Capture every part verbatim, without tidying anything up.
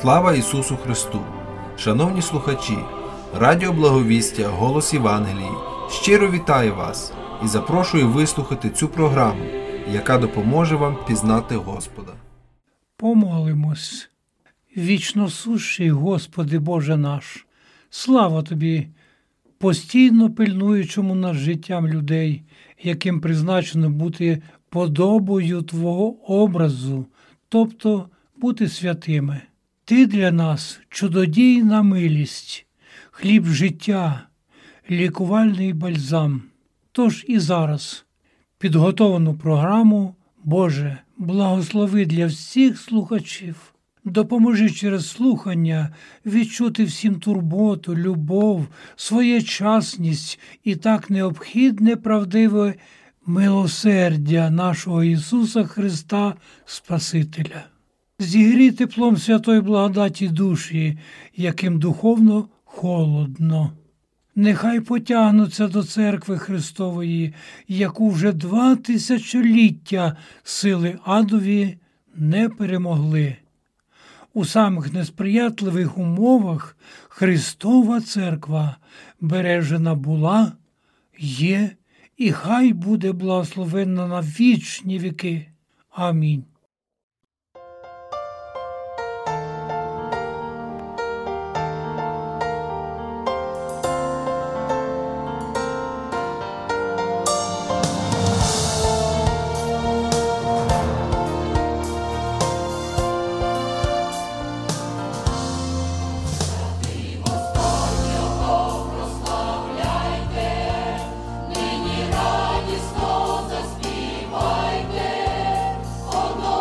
Слава Ісусу Христу! Шановні слухачі, Радіо Благовістя, Голос Євангелії щиро вітаю вас і запрошую вислухати цю програму, яка допоможе вам пізнати Господа. Помолимось. Вічно сущий Господи Боже наш, слава Тобі, постійно пильнуючому над життям людей, яким призначено бути подобою Твого образу, тобто бути святими. Ти для нас чудодійна милість, хліб життя, лікувальний бальзам. Тож і зараз підготовлену програму, Боже, благослови для всіх слухачів. Допоможи через слухання відчути всім турботу, любов, своєчасність і так необхідне правдиве милосердя нашого Ісуса Христа Спасителя. Зігрій теплом святої благодаті душі, яким духовно холодно. Нехай потягнуться до церкви Христової, яку вже два тисячоліття сили адові не перемогли. У самих несприятливих умовах Христова церква бережена була, є і хай буде благословенна на вічні віки. Амінь. Одного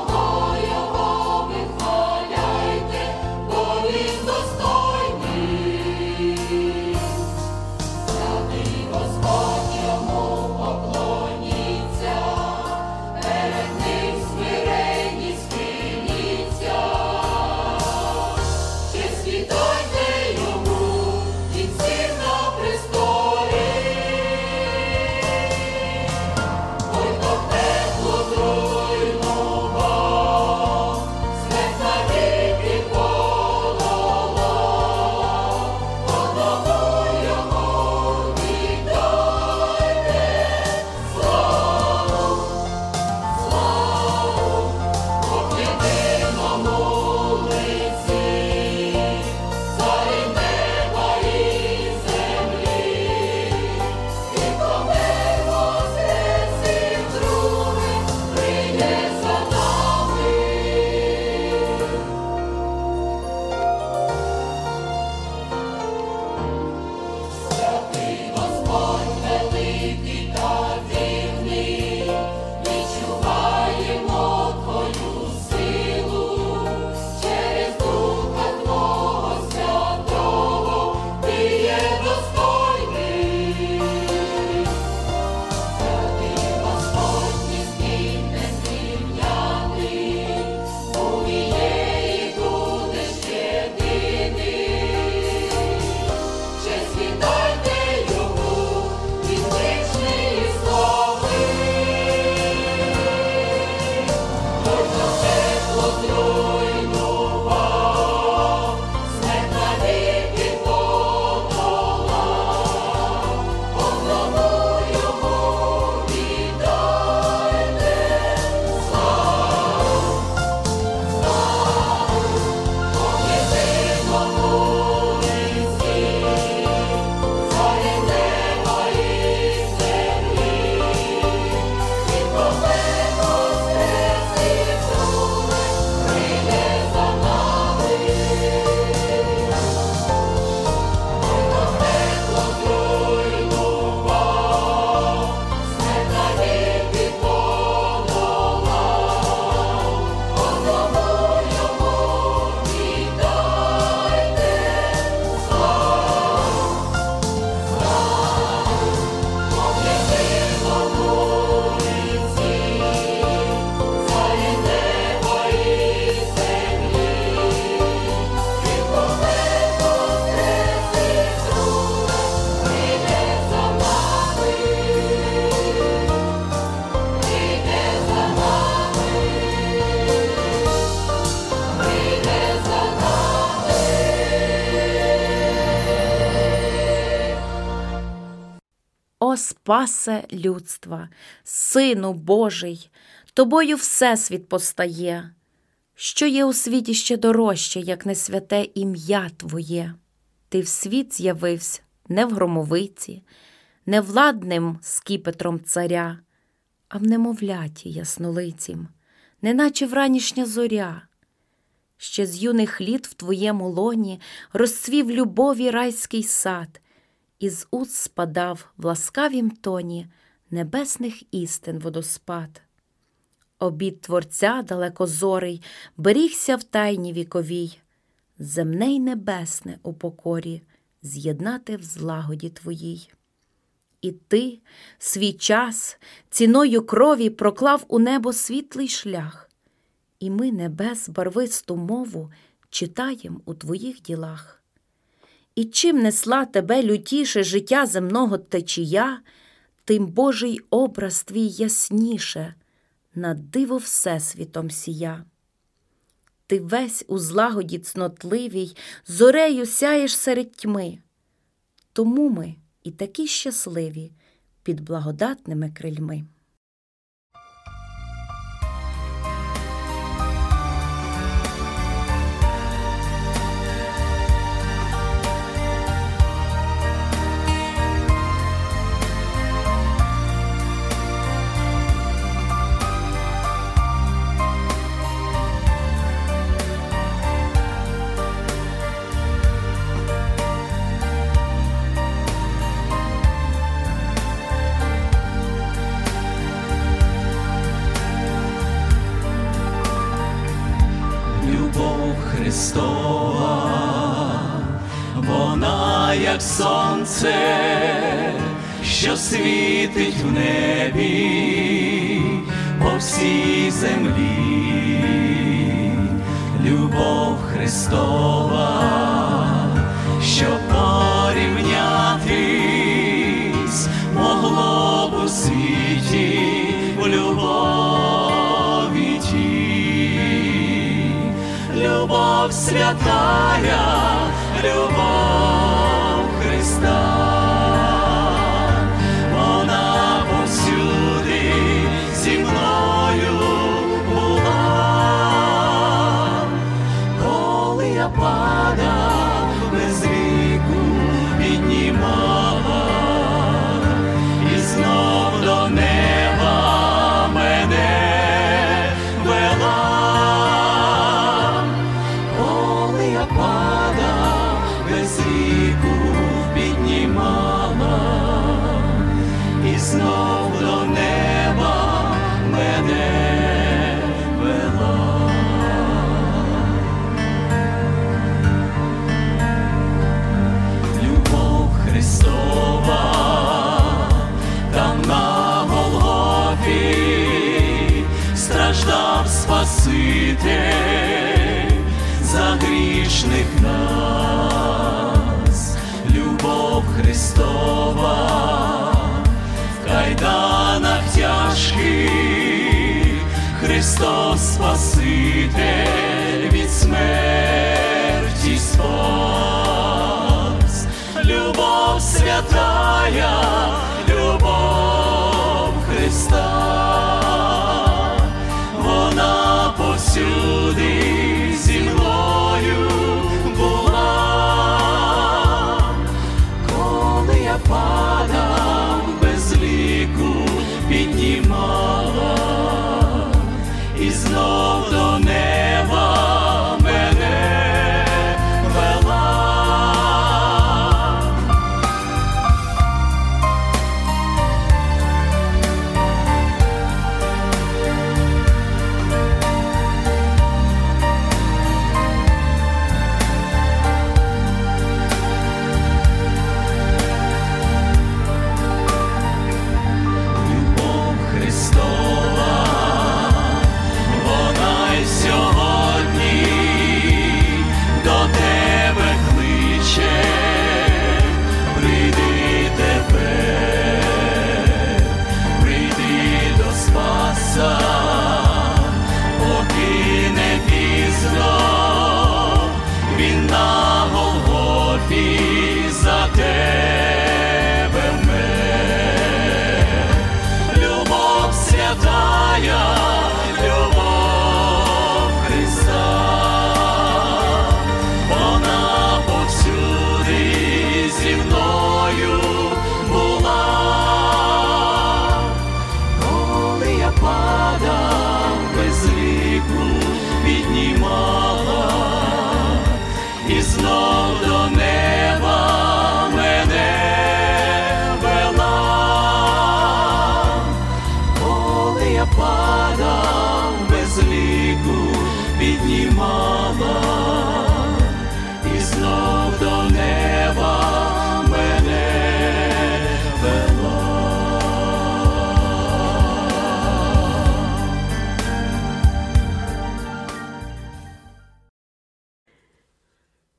о Спасе людства, Сину Божий, Тобою всесвіт постає, що є у світі ще дорожче, як не святе ім'я Твоє. Ти в світ з'явився не в громовиці, не владним скіпетром царя, а в немовляті яснолицім, неначе вранішня зоря. Ще з юних літ в Твоєму лоні розцвів любові райський сад, і з уст спадав в ласкавім тоні небесних істин водоспад. Обід Творця далекозорий берігся в тайні віковій, земне й небесне у покорі з'єднати в злагоді Твоїй. І Ти свій час ціною крові проклав у небо світлий шлях, і ми небес барвисту мову читаєм у Твоїх ділах. І чим несла Тебе лютіше життя земного течія, тим Божий образ Твій ясніше над диво всесвітом сія. Ти весь у злагоді цнотливій зорею сяєш серед тьми. Тому ми і такі щасливі під благодатними крильми. Як сонце, що світить в небі по всій землі. Любов Христова, що порівнятись могло б у світі в любові тій. Любов святая, любов Христа, вона повсюди зі мною була. Коли я падав, без віку піднімала, і знов до неба мене вела. Коли я падав, без віку піднімала, і знов до неба мене вела. Любов Христова там на Голгофі страждав Спаситель за грішних нас. Любов Христова в кайданах тяжких Христос Спаситель від смерті спас. Любов святая, любов Христа, вона повсюди зі мною була. Коли я падав, без ліку піднімала, і знов до неба мене вела.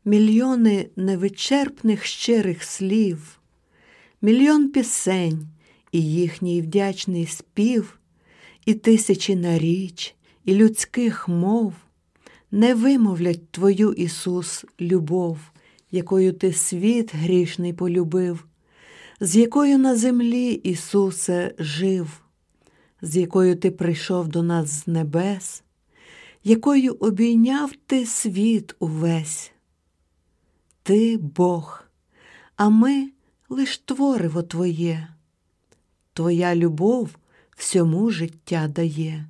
Мільйони невичерпних щирих слів, мільйон пісень і їхній вдячний спів, і тисячі наріч, і людських мов не вимовлять твою, Ісус, любов, якою ти світ грішний полюбив, з якою на землі, Ісусе, жив, з якою ти прийшов до нас з небес, якою обійняв ти світ увесь. Ти – Бог, а ми – лиш твориво Твоє. Твоя любов всьому життя дає.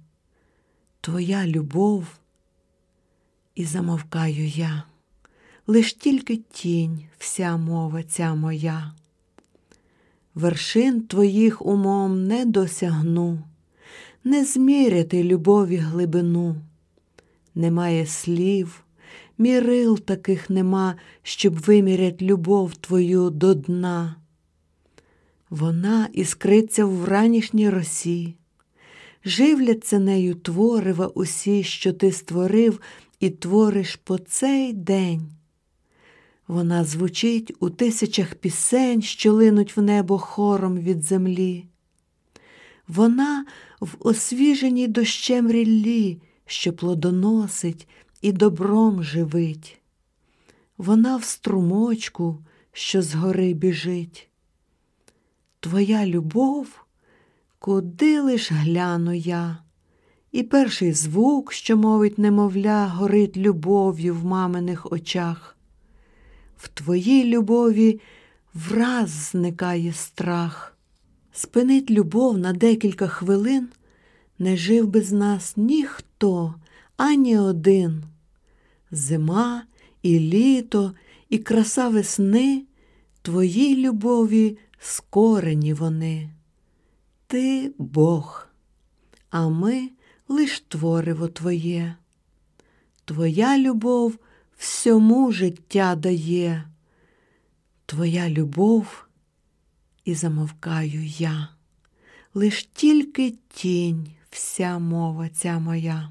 Твоя любов. І замовкаю я, лиш тільки тінь вся мова ця моя. Вершин Твоїх умом не досягну, не зміряти любові глибину. Немає слів, мірил таких нема, щоб вимірять любов твою до дна. Вона іскриться в вранішній росі. Живляться нею творива усі, що ти створив і твориш по цей день. Вона звучить у тисячах пісень, що линуть в небо хором від землі. Вона в освіженій дощем ріллі, що плодоносить і добром живить. Вона в струмочку, що з гори біжить. Твоя любов, куди лиш гляну я, і перший звук, що мовить немовля, горить любов'ю в маминих очах. В твоїй любові враз зникає страх. Спинить любов на декілька хвилин, не жив без нас ніхто, ані один. Зима і літо, і краса весни, твоїй любові скорені вони. Ти – Бог, а ми – лиш твориво Твоє. Твоя любов всьому життя дає. Твоя любов, і замовкаю я, лиш тільки тінь вся мова ця моя.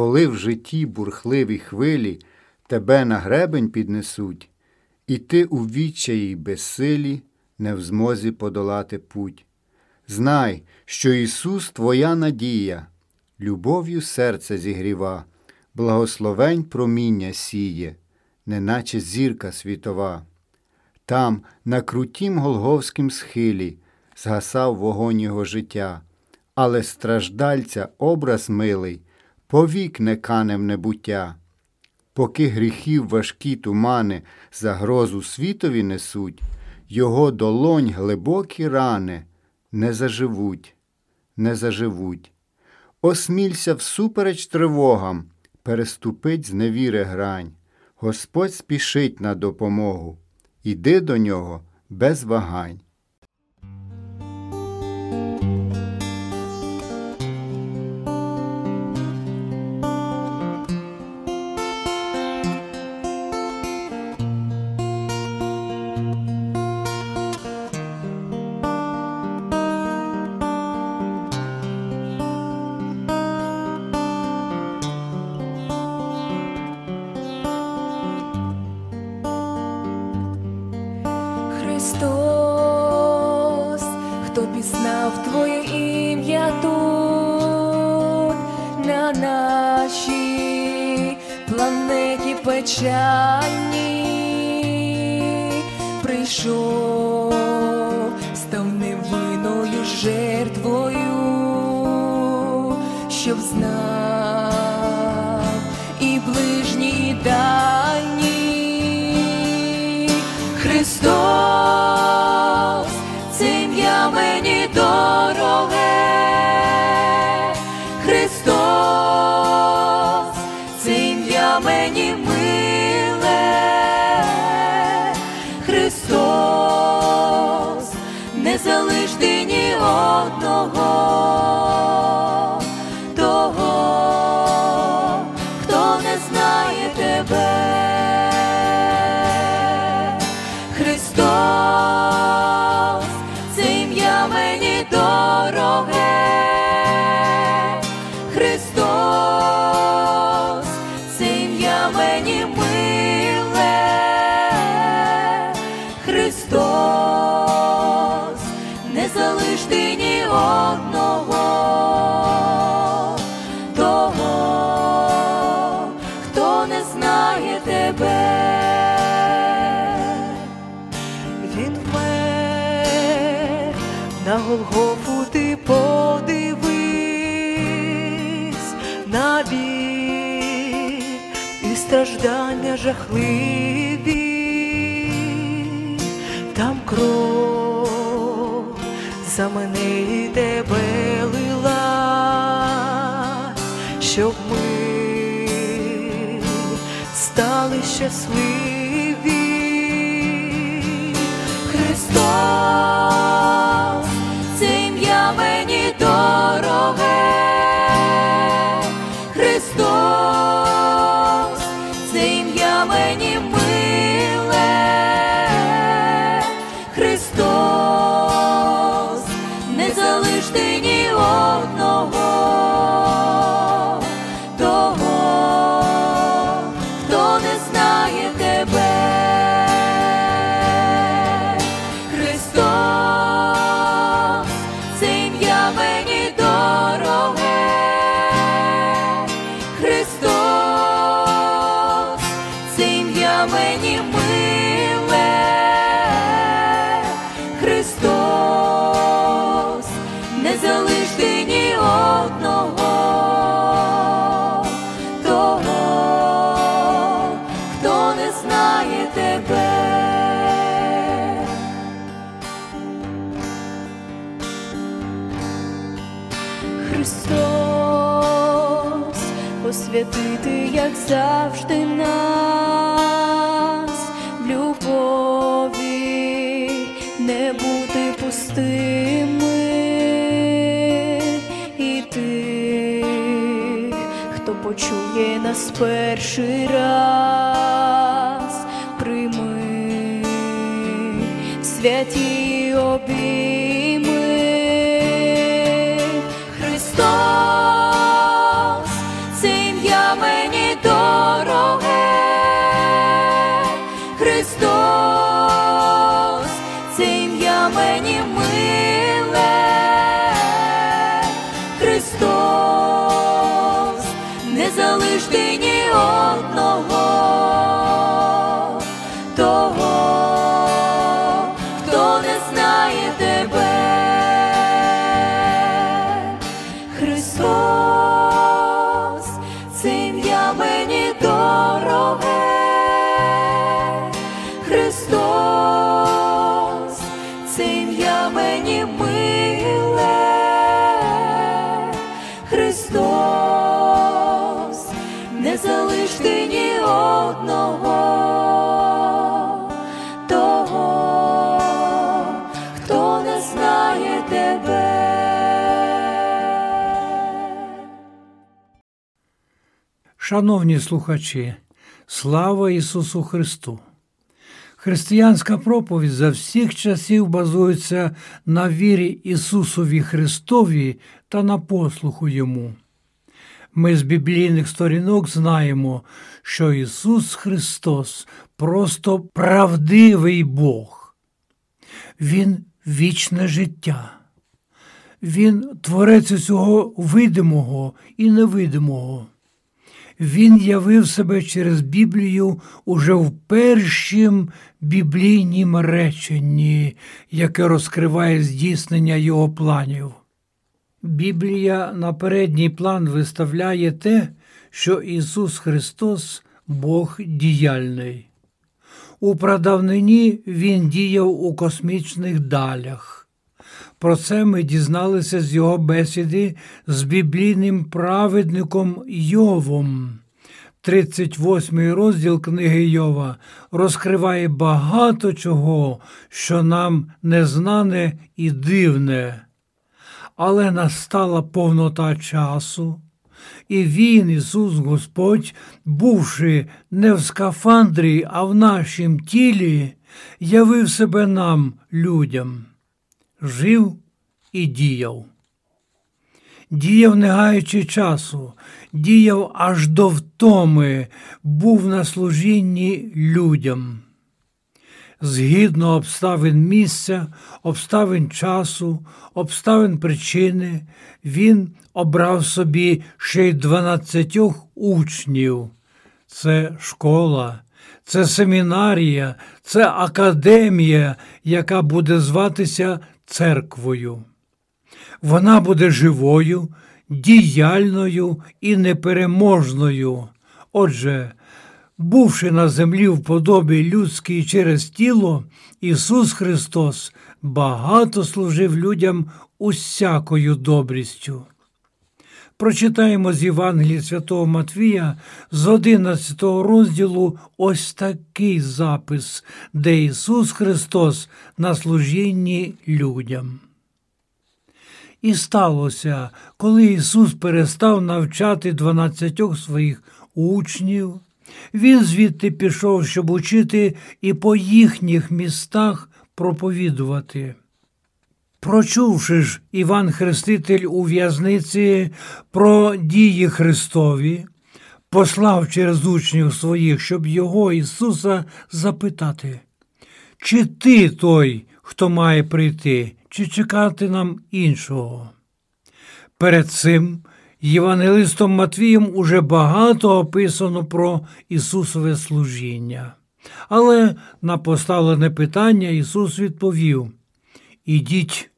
коли в житті бурхливі хвилі тебе на гребень піднесуть, і ти у відчаї безсилі не в змозі подолати путь. Знай, що Ісус – твоя надія, любов'ю серце зігріва, благословень проміння сіє, неначе зірка світова. Там, на крутім Голгофськім схилі, згасав вогонь його життя, але страждальця образ милий повік не кане в небуття. Поки гріхів важкі тумани загрозу світові несуть, його долонь глибокі рани не заживуть, не заживуть. Осмілься всупереч тривогам, переступить з невіри грань. Господь спішить на допомогу. Іди до нього без вагань. Христос, хто пізнав Твоє ім'я тут, на нашій планеті печальній, прийшов, став невинною жертвою, щоб знав і ближній, і дальній. Христос, залиш ти ні одного того, хто не знає тебе. Христос, це ім'я мені дороге. Христос, це ім'я мені миле. Христос, залиш ти ні одного того, хто не знає тебе. Він вмер, на Голгофу ти подивись, на біль і страждання жахливі, там кров за мене і тебе лилась, щоб ми стали щасливі. Христос, це ім'я мені дороге. Христос, це ім'я мені миле. Христос, залиш ти ні одного того, хто не знає тебе. Христос, це ім'я мені дороге. Христос, це ім'я мені миле. Христос, не залиш ти ні одного того, хто не знає тебе. Христос, освятити, як завжди, нас в любові, не бути пустими. Почує нас перший раз, прийми святі обійми. Христос, це ім'я це ім'я мені миле. Христос, не залиш ти ні одного того, хто не знає тебе. Христос, це ім'я мені дороге. Христос, це ім'я мені миле. Христос, не залиш ти ні одного того, хто не знає тебе. Шановні слухачі, слава Ісусу Христу! Християнська проповідь за всіх часів базується на вірі Ісусові Христові та на послуху Йому. Ми з біблійних сторінок знаємо, що Ісус Христос – просто правдивий Бог. Він – вічне життя. Він – творець усього видимого і невидимого. Він явив себе через Біблію уже в першім біблійнім реченні, яке розкриває здійснення його планів. Біблія на передній план виставляє те, що Ісус Христос – Бог діяльний. У прадавнині Він діяв у космічних далях. Про це ми дізналися з його бесіди з біблійним праведником Йовом. тридцять восьмий розділ книги Йова розкриває багато чого, що нам незнане і дивне. Але настала повнота часу, і Він, Ісус Господь, бувши не в скафандрі, а в нашім тілі, явив себе нам, людям. Жив і діяв. Діяв, не гаючи часу, діяв аж до втоми, був на служінні людям. Згідно обставин місця, обставин часу, обставин причини, він обрав собі ще й дванадцятьох учнів. Це школа. Це семінарія, це академія, яка буде зватися церквою. Вона буде живою, діяльною і непереможною. Отже, бувши на землі в подобі людській через тіло, Ісус Христос багато служив людям усякою добрістю. Прочитаємо з Євангелії святого Матвія з одинадцятого розділу ось такий запис, де Ісус Христос на служінні людям. І сталося, коли Ісус перестав навчати дванадцятьох своїх учнів, Він звідти пішов, щоб учити і по їхніх містах проповідувати. Прочувши ж Іван Хреститель у в'язниці про дії Христові, послав через учнів своїх, щоб його, Ісуса, запитати, чи ти той, хто має прийти, чи чекати нам іншого? Перед цим євангелистом Матвієм уже багато описано про Ісусове служіння. Але на поставлене питання Ісус відповів, «Ідіть,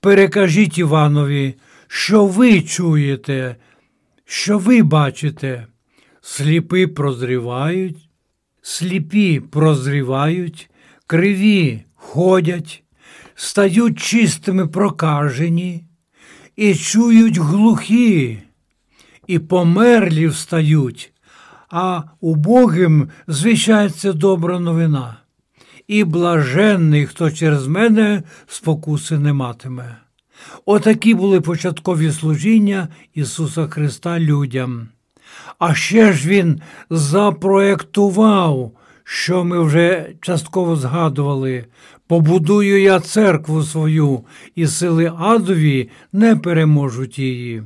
перекажіть Іванові, що ви чуєте, що ви бачите. Сліпі прозрівають, сліпі прозрівають, криві ходять, стають чистими прокажені, і чують глухі, і померлі встають, а убогим звіщається добра новина. І блаженний, хто через мене спокуси не матиме». Отакі були початкові служіння Ісуса Христа людям. А ще ж Він запроектував, що ми вже частково згадували, «Побудую я церкву свою, і сили адові не переможуть її».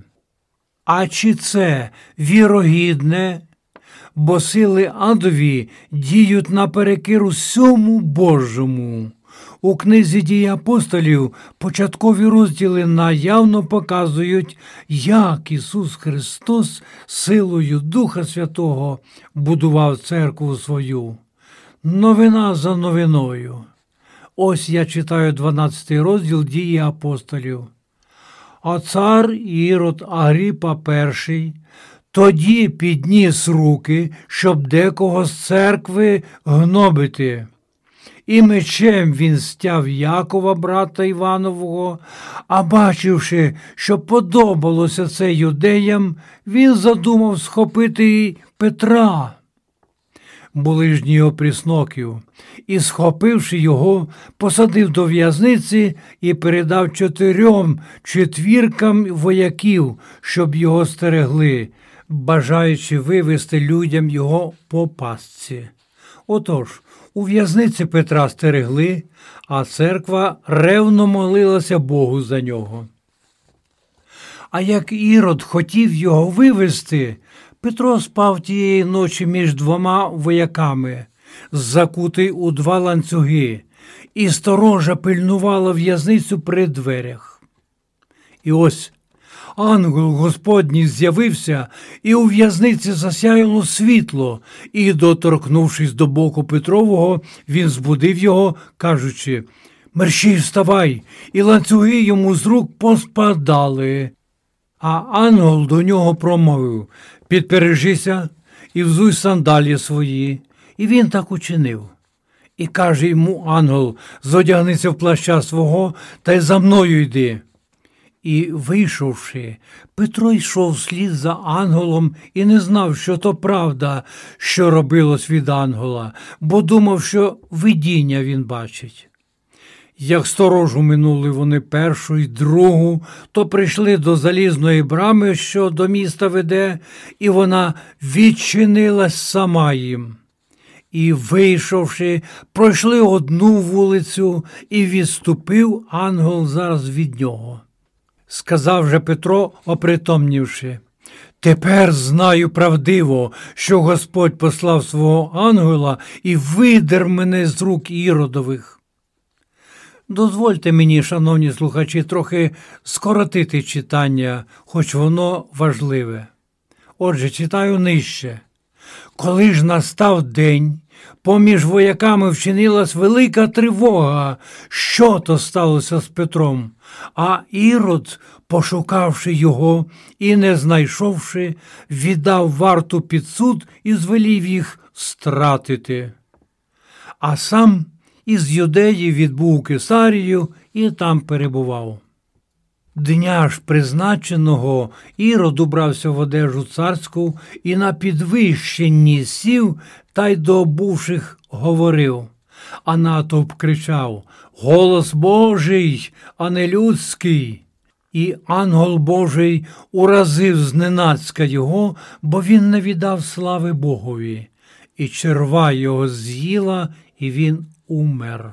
А чи це вірогідне? Бо сили адові діють наперекір усьому Божому. у книзі «Дії апостолів» початкові розділи наявно показують, як Ісус Христос силою Духа Святого будував церкву свою. Новина за новиною. Ось я читаю дванадцятий розділ «Дії апостолів». А цар Ірод Агріпа перший тоді підніс руки, щоб декого з церкви гнобити. І мечем він стяв Якова, брата Іванового, а бачивши, що подобалося це юдеям, він задумав схопити і Петра, ближнього Присноків, і, схопивши його, посадив до в'язниці і передав чотирьом четвіркам вояків, щоб його стерегли, бажаючи вивести людям його по пастці. Отож, у в'язниці Петра стерегли, а церква ревно молилася Богу за нього. А як Ірод хотів його вивести, Петро спав тієї ночі між двома вояками, закутий у два ланцюги, і сторожа пильнувала в'язницю при дверях. І ось ангел Господній з'явився, і у в'язниці засяяло світло, і, доторкнувшись до боку Петрового, він збудив його, кажучи: «Мерщій, вставай!» І ланцюги йому з рук поспадали. А ангел до нього промовив: «Підпережися і взуй сандалі свої». І він так учинив. І каже йому ангел: «Зодягнися в плаща свого та й за мною йди». І, вийшовши, Петро йшов слід за ангелом і не знав, що то правда, що робилось від ангела, бо думав, що видіння він бачить. Як сторожу минули вони першу й другу, то прийшли до залізної брами, що до міста веде, і вона відчинилась сама їм. І, вийшовши, пройшли одну вулицю, і відступив ангел зараз від нього. Сказав же Петро, опритомнівши: «Тепер знаю правдиво, що Господь послав свого ангела і видер мене з рук Іродових». Дозвольте мені, шановні слухачі, трохи скоротити читання, хоч воно важливе. Отже, читаю нижче. «Коли ж настав день, поміж вояками вчинилась велика тривога, що то сталося з Петром. А Ірод, пошукавши його і не знайшовши, віддав варту під суд і звелів їх стратити. А сам із Юдеї відбув Кесарію і там перебував. Дня ж призначеного Ірод убрався в одежу царську і на підвищенні сів та й до обувших говорив. А натовп кричав: «Голос Божий, а не людський!» І ангел Божий уразив зненацька його, бо він не віддав слави Богові. І черва його з'їла, і він умер».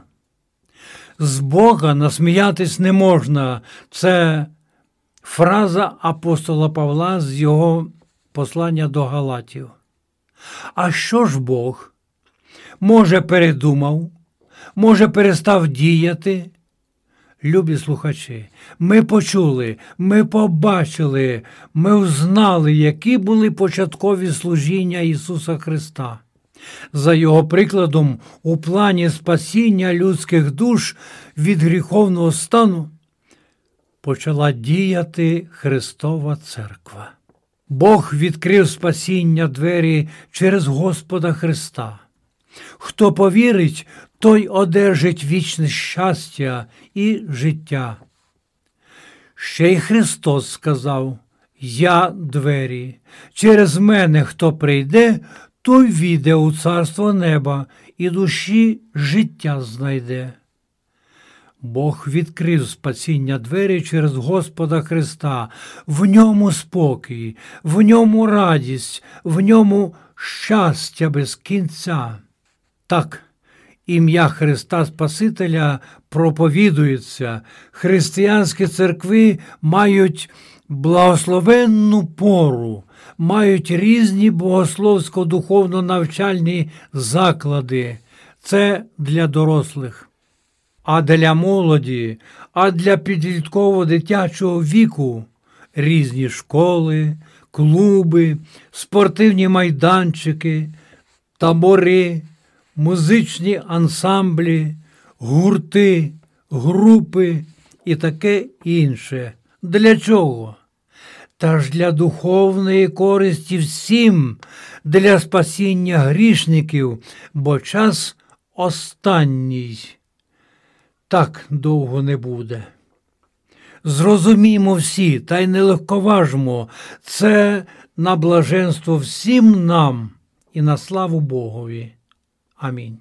З Бога насміятись не можна. Це фраза апостола Павла з його послання до Галатів. А що ж Бог? Може, передумав? Може, перестав діяти? Любі слухачі, ми почули, ми побачили, ми узнали, які були початкові служіння Ісуса Христа. За його прикладом, у плані спасіння людських душ від гріховного стану почала діяти Христова Церква. Бог відкрив спасіння двері через Господа Христа. Хто повірить, той одержить вічне щастя і життя. Ще й Христос сказав: «Я двері, через мене хто прийде, той війде у царство неба і душі життя знайде». Бог відкрив спасіння двері через Господа Христа. В ньому спокій, в ньому радість, в ньому щастя без кінця. Так, ім'я Христа Спасителя проповідується. Християнські церкви мають благословенну пору, мають різні богословсько-духовно-навчальні заклади. Це для дорослих. а для молоді, а для підлітково-дитячого віку різні школи, клуби, спортивні майданчики, табори, музичні ансамблі, гурти, групи і таке інше. Для чого? Та ж для духовної користі всім, для спасіння грішників, бо час останній. Так довго не буде. Зрозумімо всі, та й не легковажмо, це на блаженство всім нам і на славу Богові. Амінь.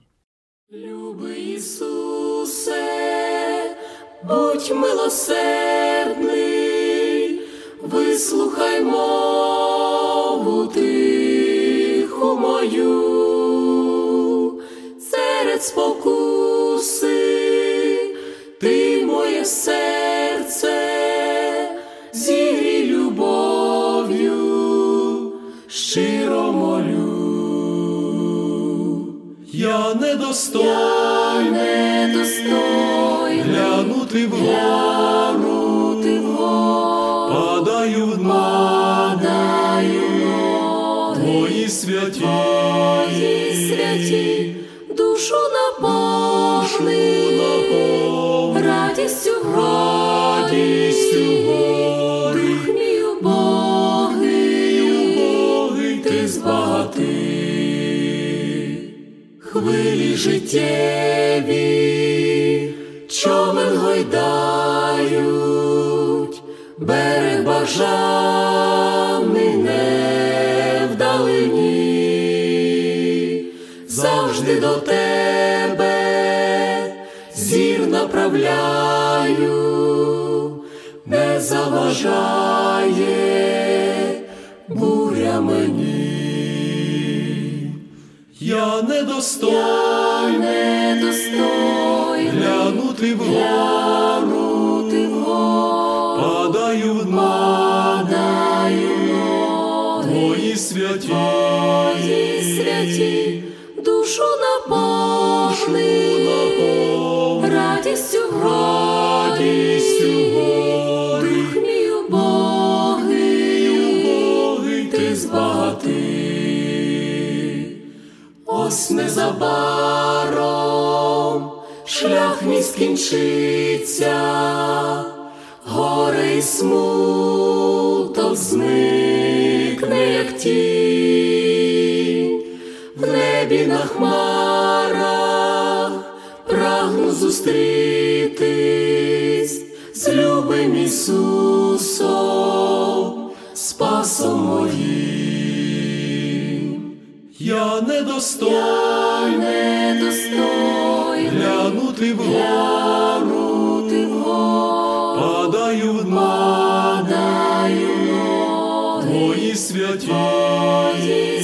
Люби Ісусе, будь милосердний, вислухай мову тиху мою, серед спокуси, ти моє серце зігрій любов'ю, щиро молю. Я недостойний глянути вгору, падаю в ноги твої святі, душу наповни радістю, дух мій убогий, ти збагати. Хвилі життєві човен гойдають, берег бажаний не вдалині, завжди до тебе зір направляю, не заважає буря мені. Я недостойний глянути вгору, падаю в ноги твої святі, душу наповни радістю, дух мій убогий, ти збагати. Ось незабаром шлях мій скінчиться, горе і смуток зникне, як тінь в небі на хмарах. Прагну зустрітись з любим Ісусом, спасом моїм. Я недостойний глянути вгору, падаю в ноги твої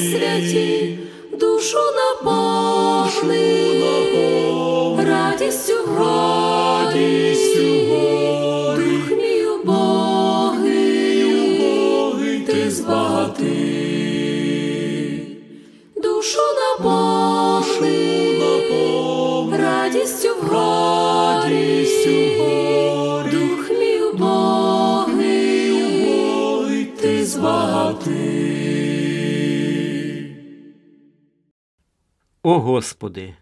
святі, душу наповни радістю, дух мій убогий, ти збагати. Душу наповни радістю, дух мій убогий, ти збагати. О Господи,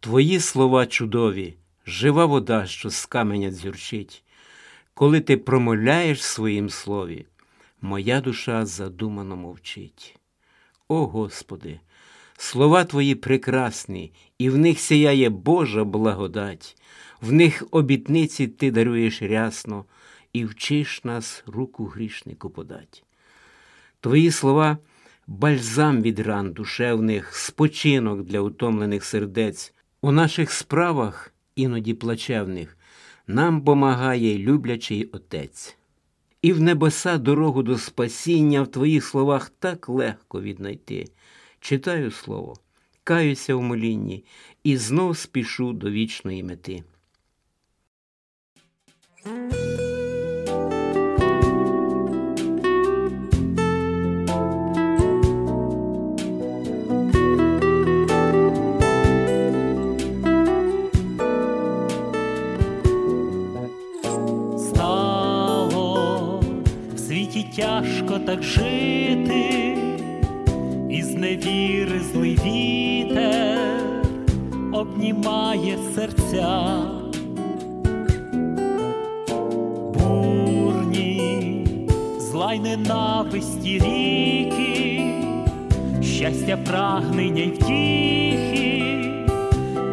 Твої слова чудові, жива вода, що з каменя дзюрчить. Коли Ти промовляєш в своїм слові, моя душа задумано мовчить. О Господи, слова Твої прекрасні, і в них сіяє Божа благодать. В них обітниці Ти даруєш рясно, і вчиш нас руку грішнику подать. Твої слова – бальзам від ран душевних, спочинок для утомлених сердець. У наших справах, іноді плачевних, нам помагає люблячий Отець. І в небеса дорогу до спасіння в Твоїх словах так легко віднайти. Читаю слово, каюся в молінні і знов спішу до вічної мети. тяжко так жити, із невіри злий вітер обнімає серця. Бурні, зла й ненависті ріки, щастя, прагнення й втіхи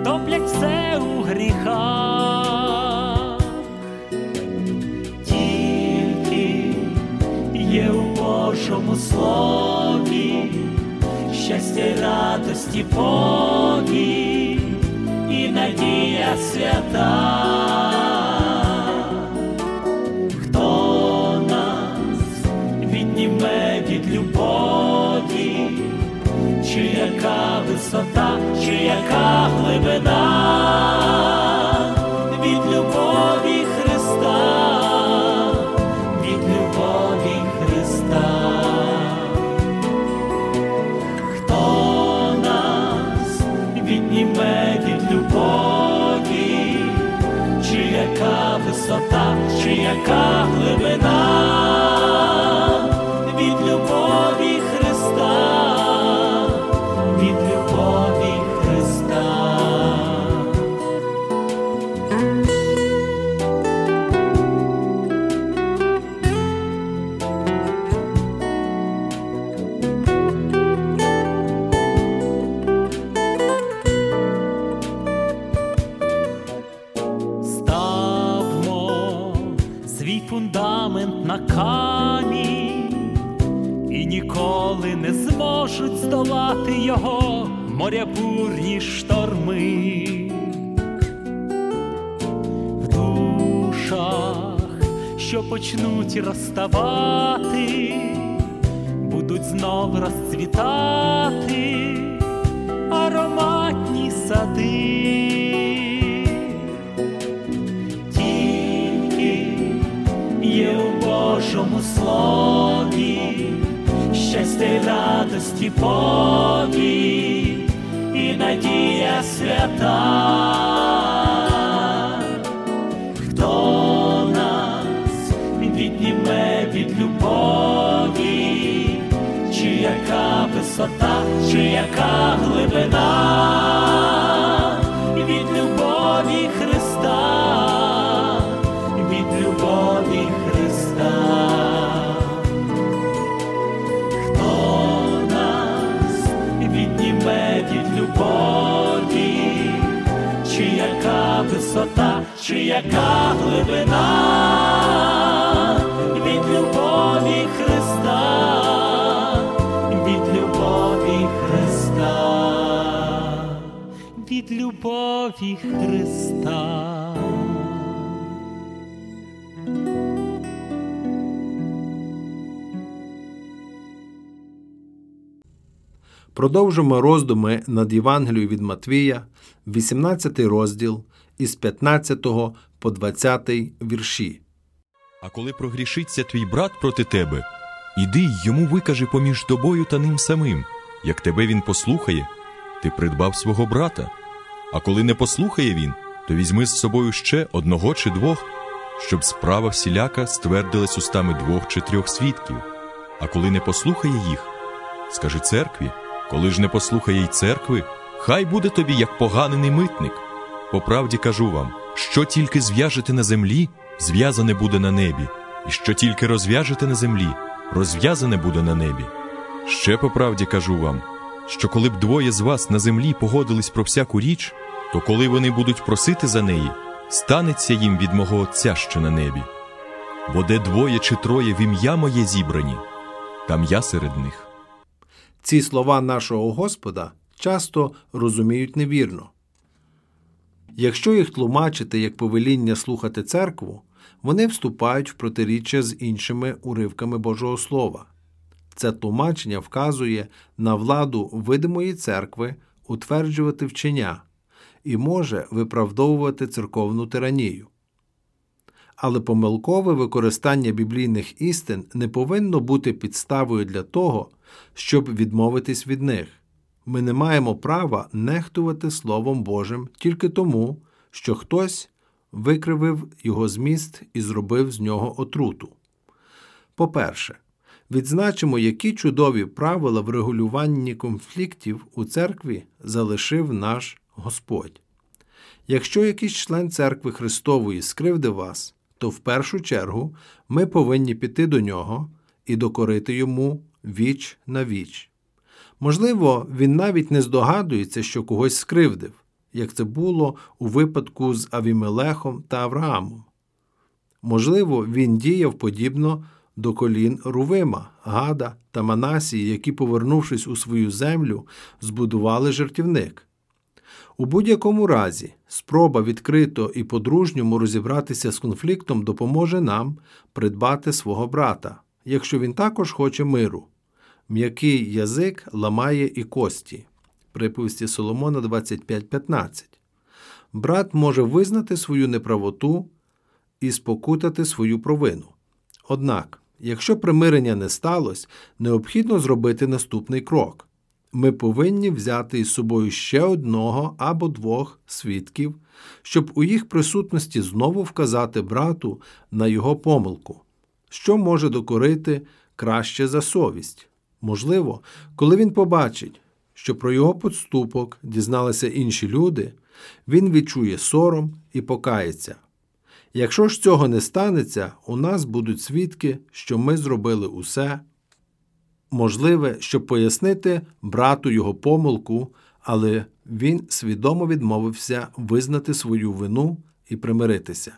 топлять все у гріхах. Тільки є у Божому слові щастя й радості повні і надія свята. Хто нас відніме від любові? Чи яка висота, чи яка глибина від любові Христа, від любові Христа? Хто нас відніме від любові? Чи яка висота, чи яка глибина від любові Христа? Фундамент на камінь, і ніколи не зможуть здолати його моря, бурні шторми. В душах, що почнуть розставати, будуть знов розцвітати ароматні сади. Є у Божому слові щастя й радості повні і надія свята. Хто нас відніме від любові? Чи яка висота, чи яка глибина від любові Христа? Любові Христа. Хто нас відніме від любові? Чи яка висота, чи яка глибина від любові Христа, від любові Христа, від любові Христа? Продовжимо роздуми над Євангелією від Матвія, вісімнадцятий розділ, із п'ятнадцятого по двадцятий вірші. А коли прогрішиться твій брат проти тебе, іди й йому викажи поміж тобою та ним самим. Як тебе він послухає, ти придбав свого брата. А коли не послухає він, то візьми з собою ще одного чи двох, щоб справа всіляка ствердилась устами двох чи трьох свідків. А коли не послухає їх, скажи церкві. Коли ж не послухає й церкви, хай буде тобі, як поганений митник. По правді кажу вам, що тільки зв'яжете на землі, зв'язане буде на небі, і що тільки розв'яжете на землі, розв'язане буде на небі. Ще по правді кажу вам, що коли б двоє з вас на землі погодились про всяку річ, то коли вони будуть просити за неї, станеться їм від мого Отця, що на небі. Бо де двоє чи троє в ім'я моє зібрані, там я серед них. Ці слова нашого Господа часто розуміють невірно. Якщо їх тлумачити як повеління слухати церкву, вони вступають в протиріччя з іншими уривками Божого Слова. Це тлумачення вказує на владу видимої церкви утверджувати вчення і може виправдовувати церковну тиранію. Але помилкове використання біблійних істин не повинно бути підставою для того, щоб відмовитись від них. Ми не маємо права нехтувати Словом Божим тільки тому, що хтось викривив його зміст і зробив з нього отруту. По-перше, відзначимо, які чудові правила в регулюванні конфліктів у церкві залишив наш Господь. Якщо якийсь член церкви Христової скривдив вас, то в першу чергу ми повинні піти до нього і докорити йому віч на віч. Можливо, він навіть не здогадується, що когось скривдив, як це було у випадку з Авімелехом та Авраамом. Можливо, він діяв подібно до колін Рувима, Гада та Манасії, які, повернувшись у свою землю, збудували жертівник. У будь-якому разі, спроба відкрито і по-дружньому розібратися з конфліктом допоможе нам придбати свого брата, якщо він також хоче миру. «М'який язик ламає і кості» – приповісті Соломона двадцять п'ять п'ятнадцять. Брат може визнати свою неправоту і спокутати свою провину. Однак, якщо примирення не сталося, необхідно зробити наступний крок. Ми повинні взяти із собою ще одного або двох свідків, щоб у їх присутності знову вказати брату на його помилку, що може докорити краще за совість. Можливо, коли він побачить, що про його підступок дізналися інші люди, він відчує сором і покається. Якщо ж цього не станеться, у нас будуть свідки, що ми зробили усе можливе, щоб пояснити брату його помилку, але він свідомо відмовився визнати свою вину і примиритися.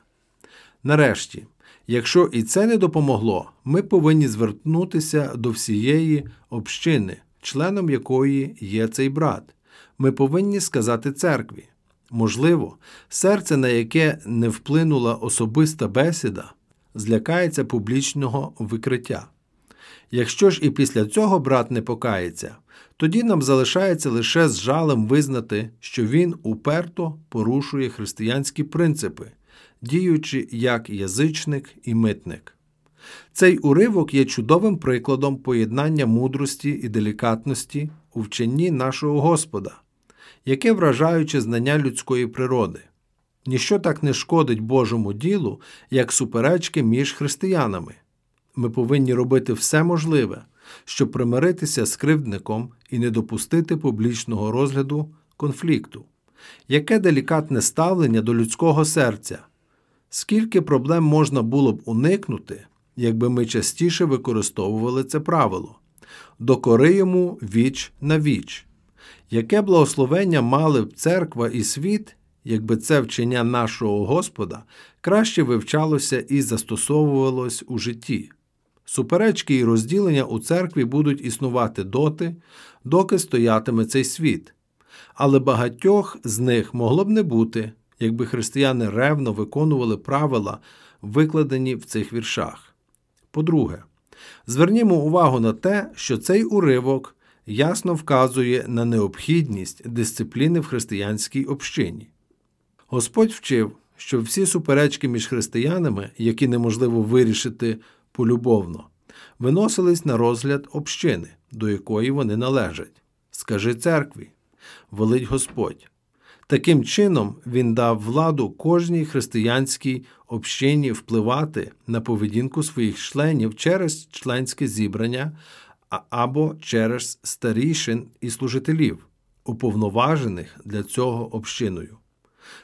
Нарешті, якщо і це не допомогло, ми повинні звернутися до всієї общини, членом якої є цей брат. Ми повинні сказати церкві. Можливо, серце, на яке не вплинула особиста бесіда, злякається публічного викриття. Якщо ж і після цього брат не покається, тоді нам залишається лише з жалем визнати, що він уперто порушує християнські принципи, діючи як язичник і митник. Цей уривок є чудовим прикладом поєднання мудрості і делікатності у вченні нашого Господа, яке вражаюче знання людської природи. Ніщо так не шкодить Божому ділу, як суперечки між християнами. Ми повинні робити все можливе, щоб примиритися з кривдником і не допустити публічного розгляду конфлікту. Яке делікатне ставлення до людського серця! Скільки проблем можна було б уникнути, якби ми частіше використовували це правило? Докори йому віч на віч. Яке благословення мали б церква і світ, якби це вчення нашого Господа краще вивчалося і застосовувалось у житті? Суперечки і розділення у церкві будуть існувати доти, доки стоятиме цей світ. Але багатьох з них могло б не бути, якби християни ревно виконували правила, викладені в цих віршах. По-друге, звернімо увагу на те, що цей уривок ясно вказує на необхідність дисципліни в християнській общині. Господь вчив, що всі суперечки між християнами, які неможливо вирішити полюбовно, виносились на розгляд общини, до якої вони належать. Скажи церкві, велить Господь. Таким чином, він дав владу кожній християнській общині впливати на поведінку своїх членів через членське зібрання або через старішин і служителів, уповноважених для цього общиною.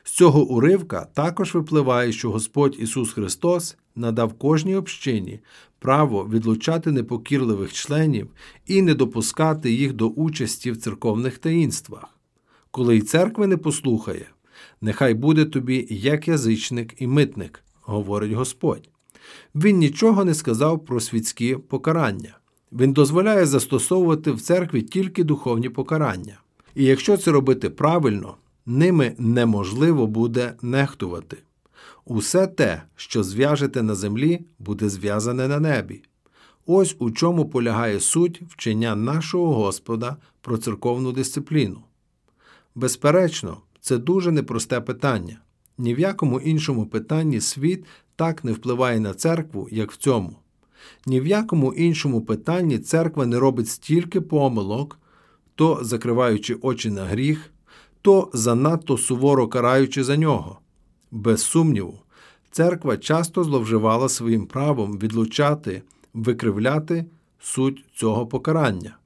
З цього уривка також випливає, що Господь Ісус Христос надав кожній общині право відлучати непокірливих членів і не допускати їх до участі в церковних таїнствах. Коли й церкви не послухає, нехай буде тобі як язичник і митник, говорить Господь. Він нічого не сказав про світські покарання. Він дозволяє застосовувати в церкві тільки духовні покарання. І якщо це робити правильно, ними неможливо буде нехтувати. Усе те, що зв'яжете на землі, буде зв'язане на небі. Ось у чому полягає суть вчення нашого Господа про церковну дисципліну. Безперечно, це дуже непросте питання. Ні в якому іншому питанні світ так не впливає на церкву, як в цьому. Ні в якому іншому питанні церква не робить стільки помилок, то закриваючи очі на гріх, то занадто суворо караючи за нього. Без сумніву, церква часто зловживала своїм правом відлучати, викривляти суть цього покарання.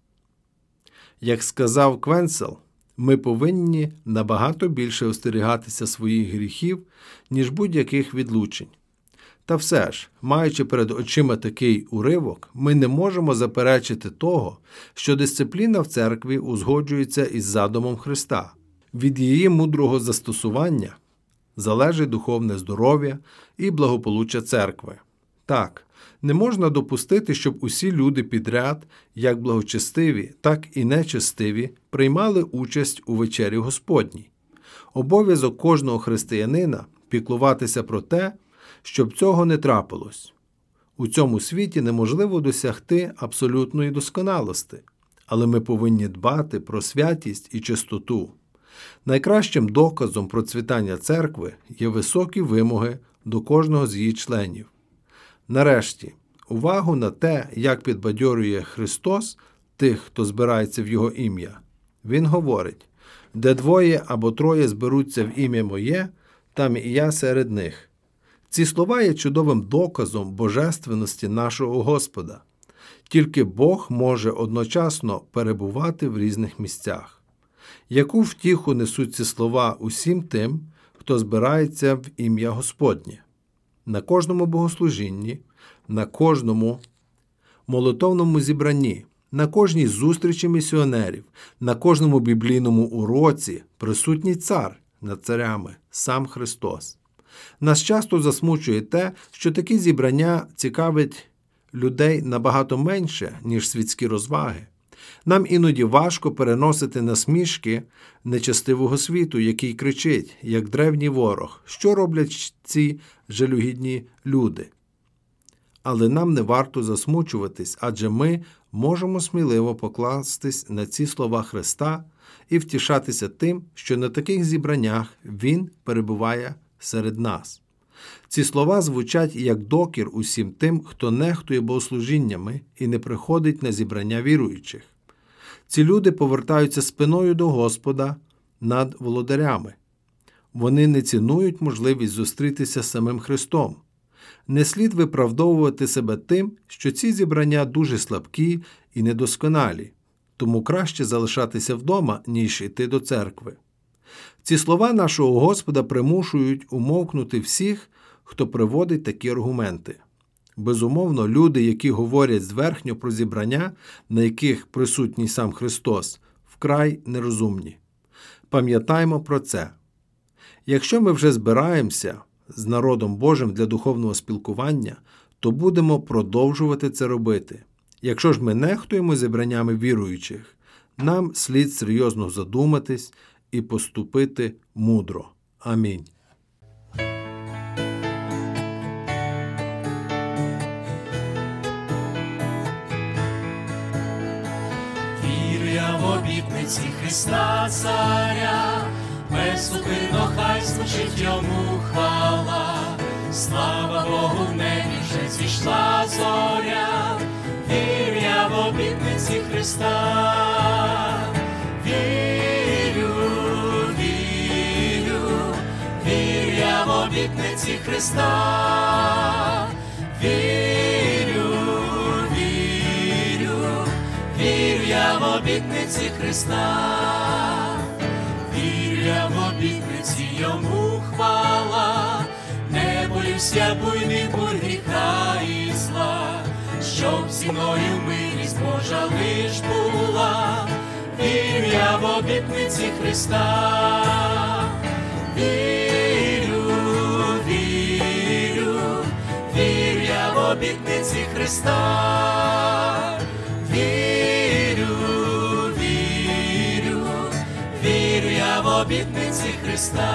Як сказав Квенсел, ми повинні набагато більше остерігатися своїх гріхів, ніж будь-яких відлучень. Та все ж, маючи перед очима такий уривок, ми не можемо заперечити того, що дисципліна в церкві узгоджується із задумом Христа. Від її мудрого застосування залежить духовне здоров'я і благополуччя церкви. Так, не можна допустити, щоб усі люди підряд, як благочестиві, так і нечестиві, приймали участь у вечері Господній. Обов'язок кожного християнина – піклуватися про те, щоб цього не трапилось. У цьому світі неможливо досягти абсолютної досконалості, але ми повинні дбати про святість і чистоту. Найкращим доказом процвітання церкви є високі вимоги до кожного з її членів. Нарешті, увагу на те, як підбадьорює Христос тих, хто збирається в Його ім'я. Він говорить, де двоє або троє зберуться в ім'я моє, там і я серед них. Ці слова є чудовим доказом божественності нашого Господа. Тільки Бог може одночасно перебувати в різних місцях. Яку втіху несуть ці слова усім тим, хто збирається в ім'я Господнє? На кожному богослужінні, на кожному молитовному зібранні, на кожній зустрічі місіонерів, на кожному біблійному уроці присутній цар над царями, сам Христос. Нас часто засмучує те, що такі зібрання цікавить людей набагато менше, ніж світські розваги. Нам іноді важко переносити насмішки нечестивого світу, який кричить, як древній ворог, що роблять ці жалюгідні люди. Але нам не варто засмучуватись, адже ми можемо сміливо покластись на ці слова Христа і втішатися тим, що на таких зібраннях Він перебуває серед нас. Ці слова звучать як докір усім тим, хто нехтує богослужіннями і не приходить на зібрання віруючих. Ці люди повертаються спиною до Господа над володарями. Вони не цінують можливість зустрітися з самим Христом. Не слід виправдовувати себе тим, що ці зібрання дуже слабкі і недосконалі, тому краще залишатися вдома, ніж йти до церкви. Ці слова нашого Господа примушують умовкнути всіх, хто приводить такі аргументи. Безумовно, люди, які говорять зверхньо про зібрання, на яких присутній сам Христос, вкрай нерозумні. Пам'ятаймо про це. Якщо ми вже збираємося з народом Божим для духовного спілкування, то будемо продовжувати це робити. Якщо ж ми нехтуємо зібраннями віруючих, нам слід серйозно задуматись і поступити мудро. Амінь. Вірю я в обітниці Христа Царя, безупинно хай служить йому хвала. Слава Богу, в небі вже зійшла зоря. Вірю я в обітниці Христа. Обітниці Христа, вірю, вірю, вірю я в обітниці Христа, вірю я в обітниці йому хвала, не боюся буйних бурь гріха і зла, щоб зі мною милість Божа лиш була, вірю я в обітниці Христа, вірю. Обітниці Христа, вірю, вірю, вірю я в обітниці Христа,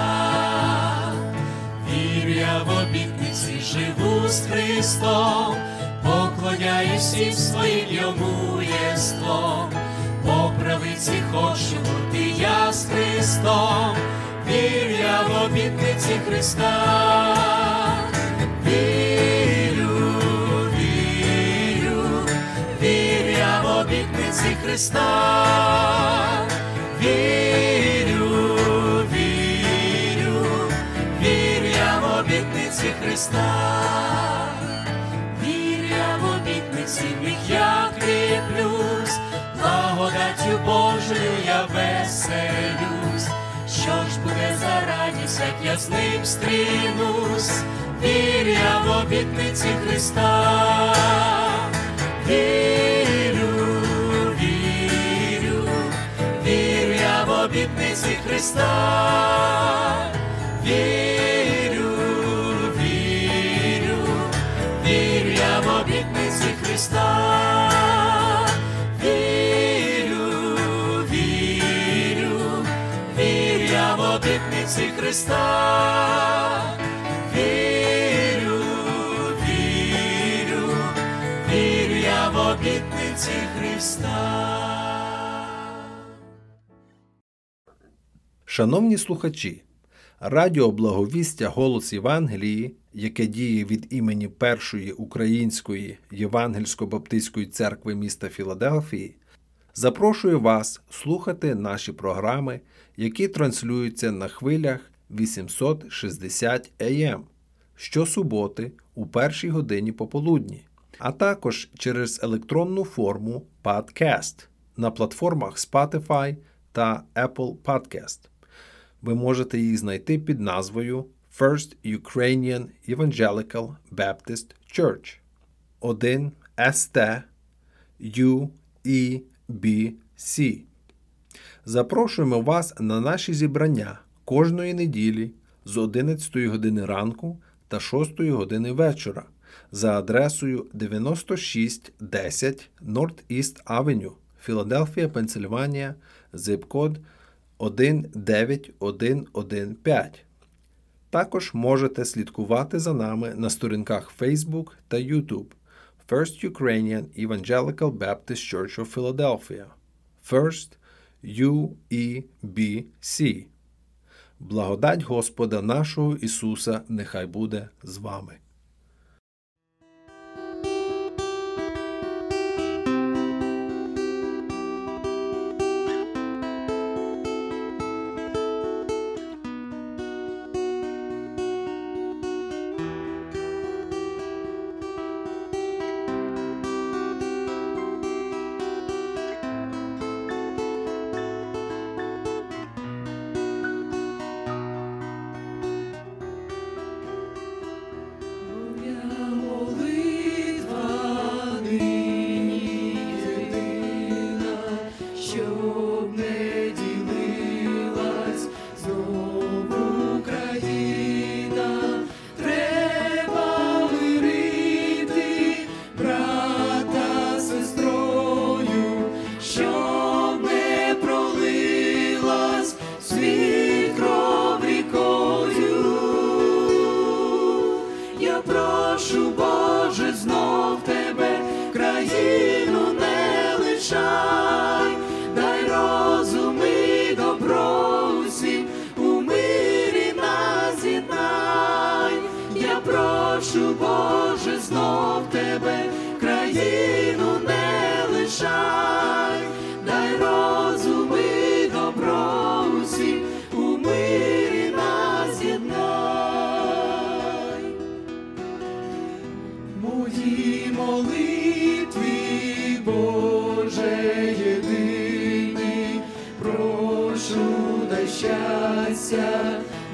вірю я в обітниці, живу з Христом, поклоняюсь всім своїм йому єством, по правиці хочу бути я з Христом, вірю я в обітниці Христа, вірю. Христа. Вірю, вірю, вірю я в обітниці Христа, вірю я в обітниці, як вірю. веселюсь, що ж буде за радість, як я з ним стрінусь. Вірю я в обітниці Христа, вірю, вірю, вірю я в обітниці Христа, вірю, вірю, вірю я в обітниці Христа. Христа. Вірю, вірю, вірю я в обітниці Христа. Шановні слухачі, Радіо Благовістя «Голос Євангелії», яке діє від імені Першої Української Євангельсько-Баптистської церкви міста Філадельфії, запрошую вас слухати наші програми, які транслюються на хвилях вісімсот шістдесят ей ем щосуботи у першій годині пополудні, а також через електронну форму «Podcast» на платформах Spotify та Apple Podcast. Ви можете її знайти під назвою First Ukrainian Evangelical Baptist Church один ес те ю і бі сі. Запрошуємо вас на наші зібрання кожної неділі з одинадцятої години ранку та шостої години вечора за адресою дев'яносто шість десять Northeast Avenue, Філадельфія, Пенсильванія, зіп-код один дев'ять один один п'ять. Також можете слідкувати за нами на сторінках Facebook та YouTube First Ukrainian Evangelical Baptist Church of Philadelphia. First ю і бі сі. Благодать Господа нашого Ісуса нехай буде з вами.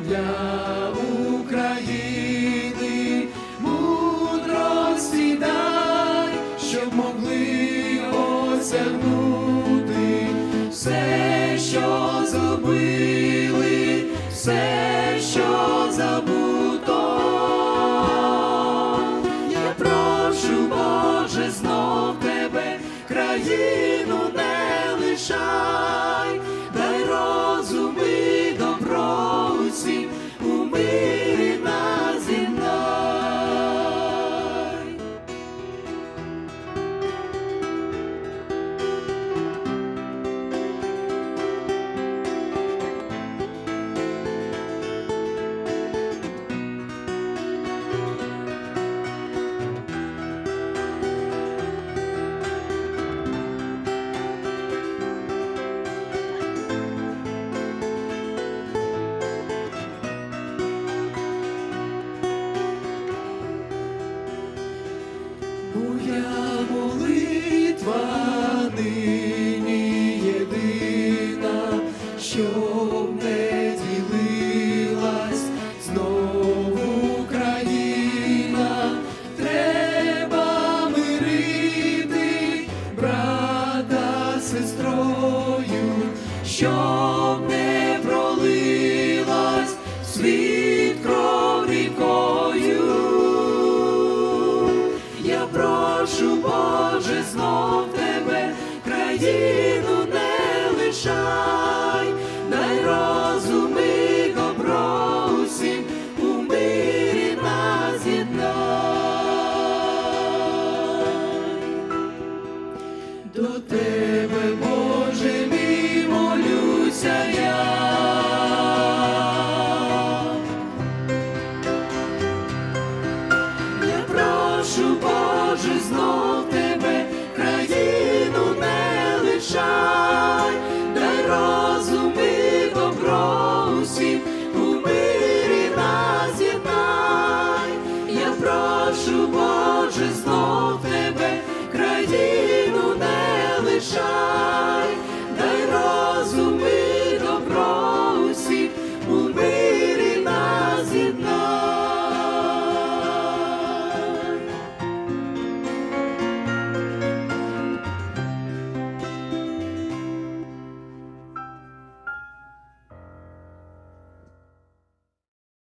Для України мудрості дай, щоб могли осягнути все, що зробили, все, що забуто. Я прошу, Боже, знов тебе, країну не лишай. щоб не ділилась знов Україна. Треба мирити брата з сестрою, щоб не пролилась вслід кров рікою. Я прошу, Боже, знов тебе, країну не лишай, дай розум і добро усім у мирі нас єднай. До тебе, Боже мій, молюся я. Я прошу, Боже, знов тебе, країну не лишай, дай розум і добро усім, у мирі нас єднай. Я прошу, Боже, знов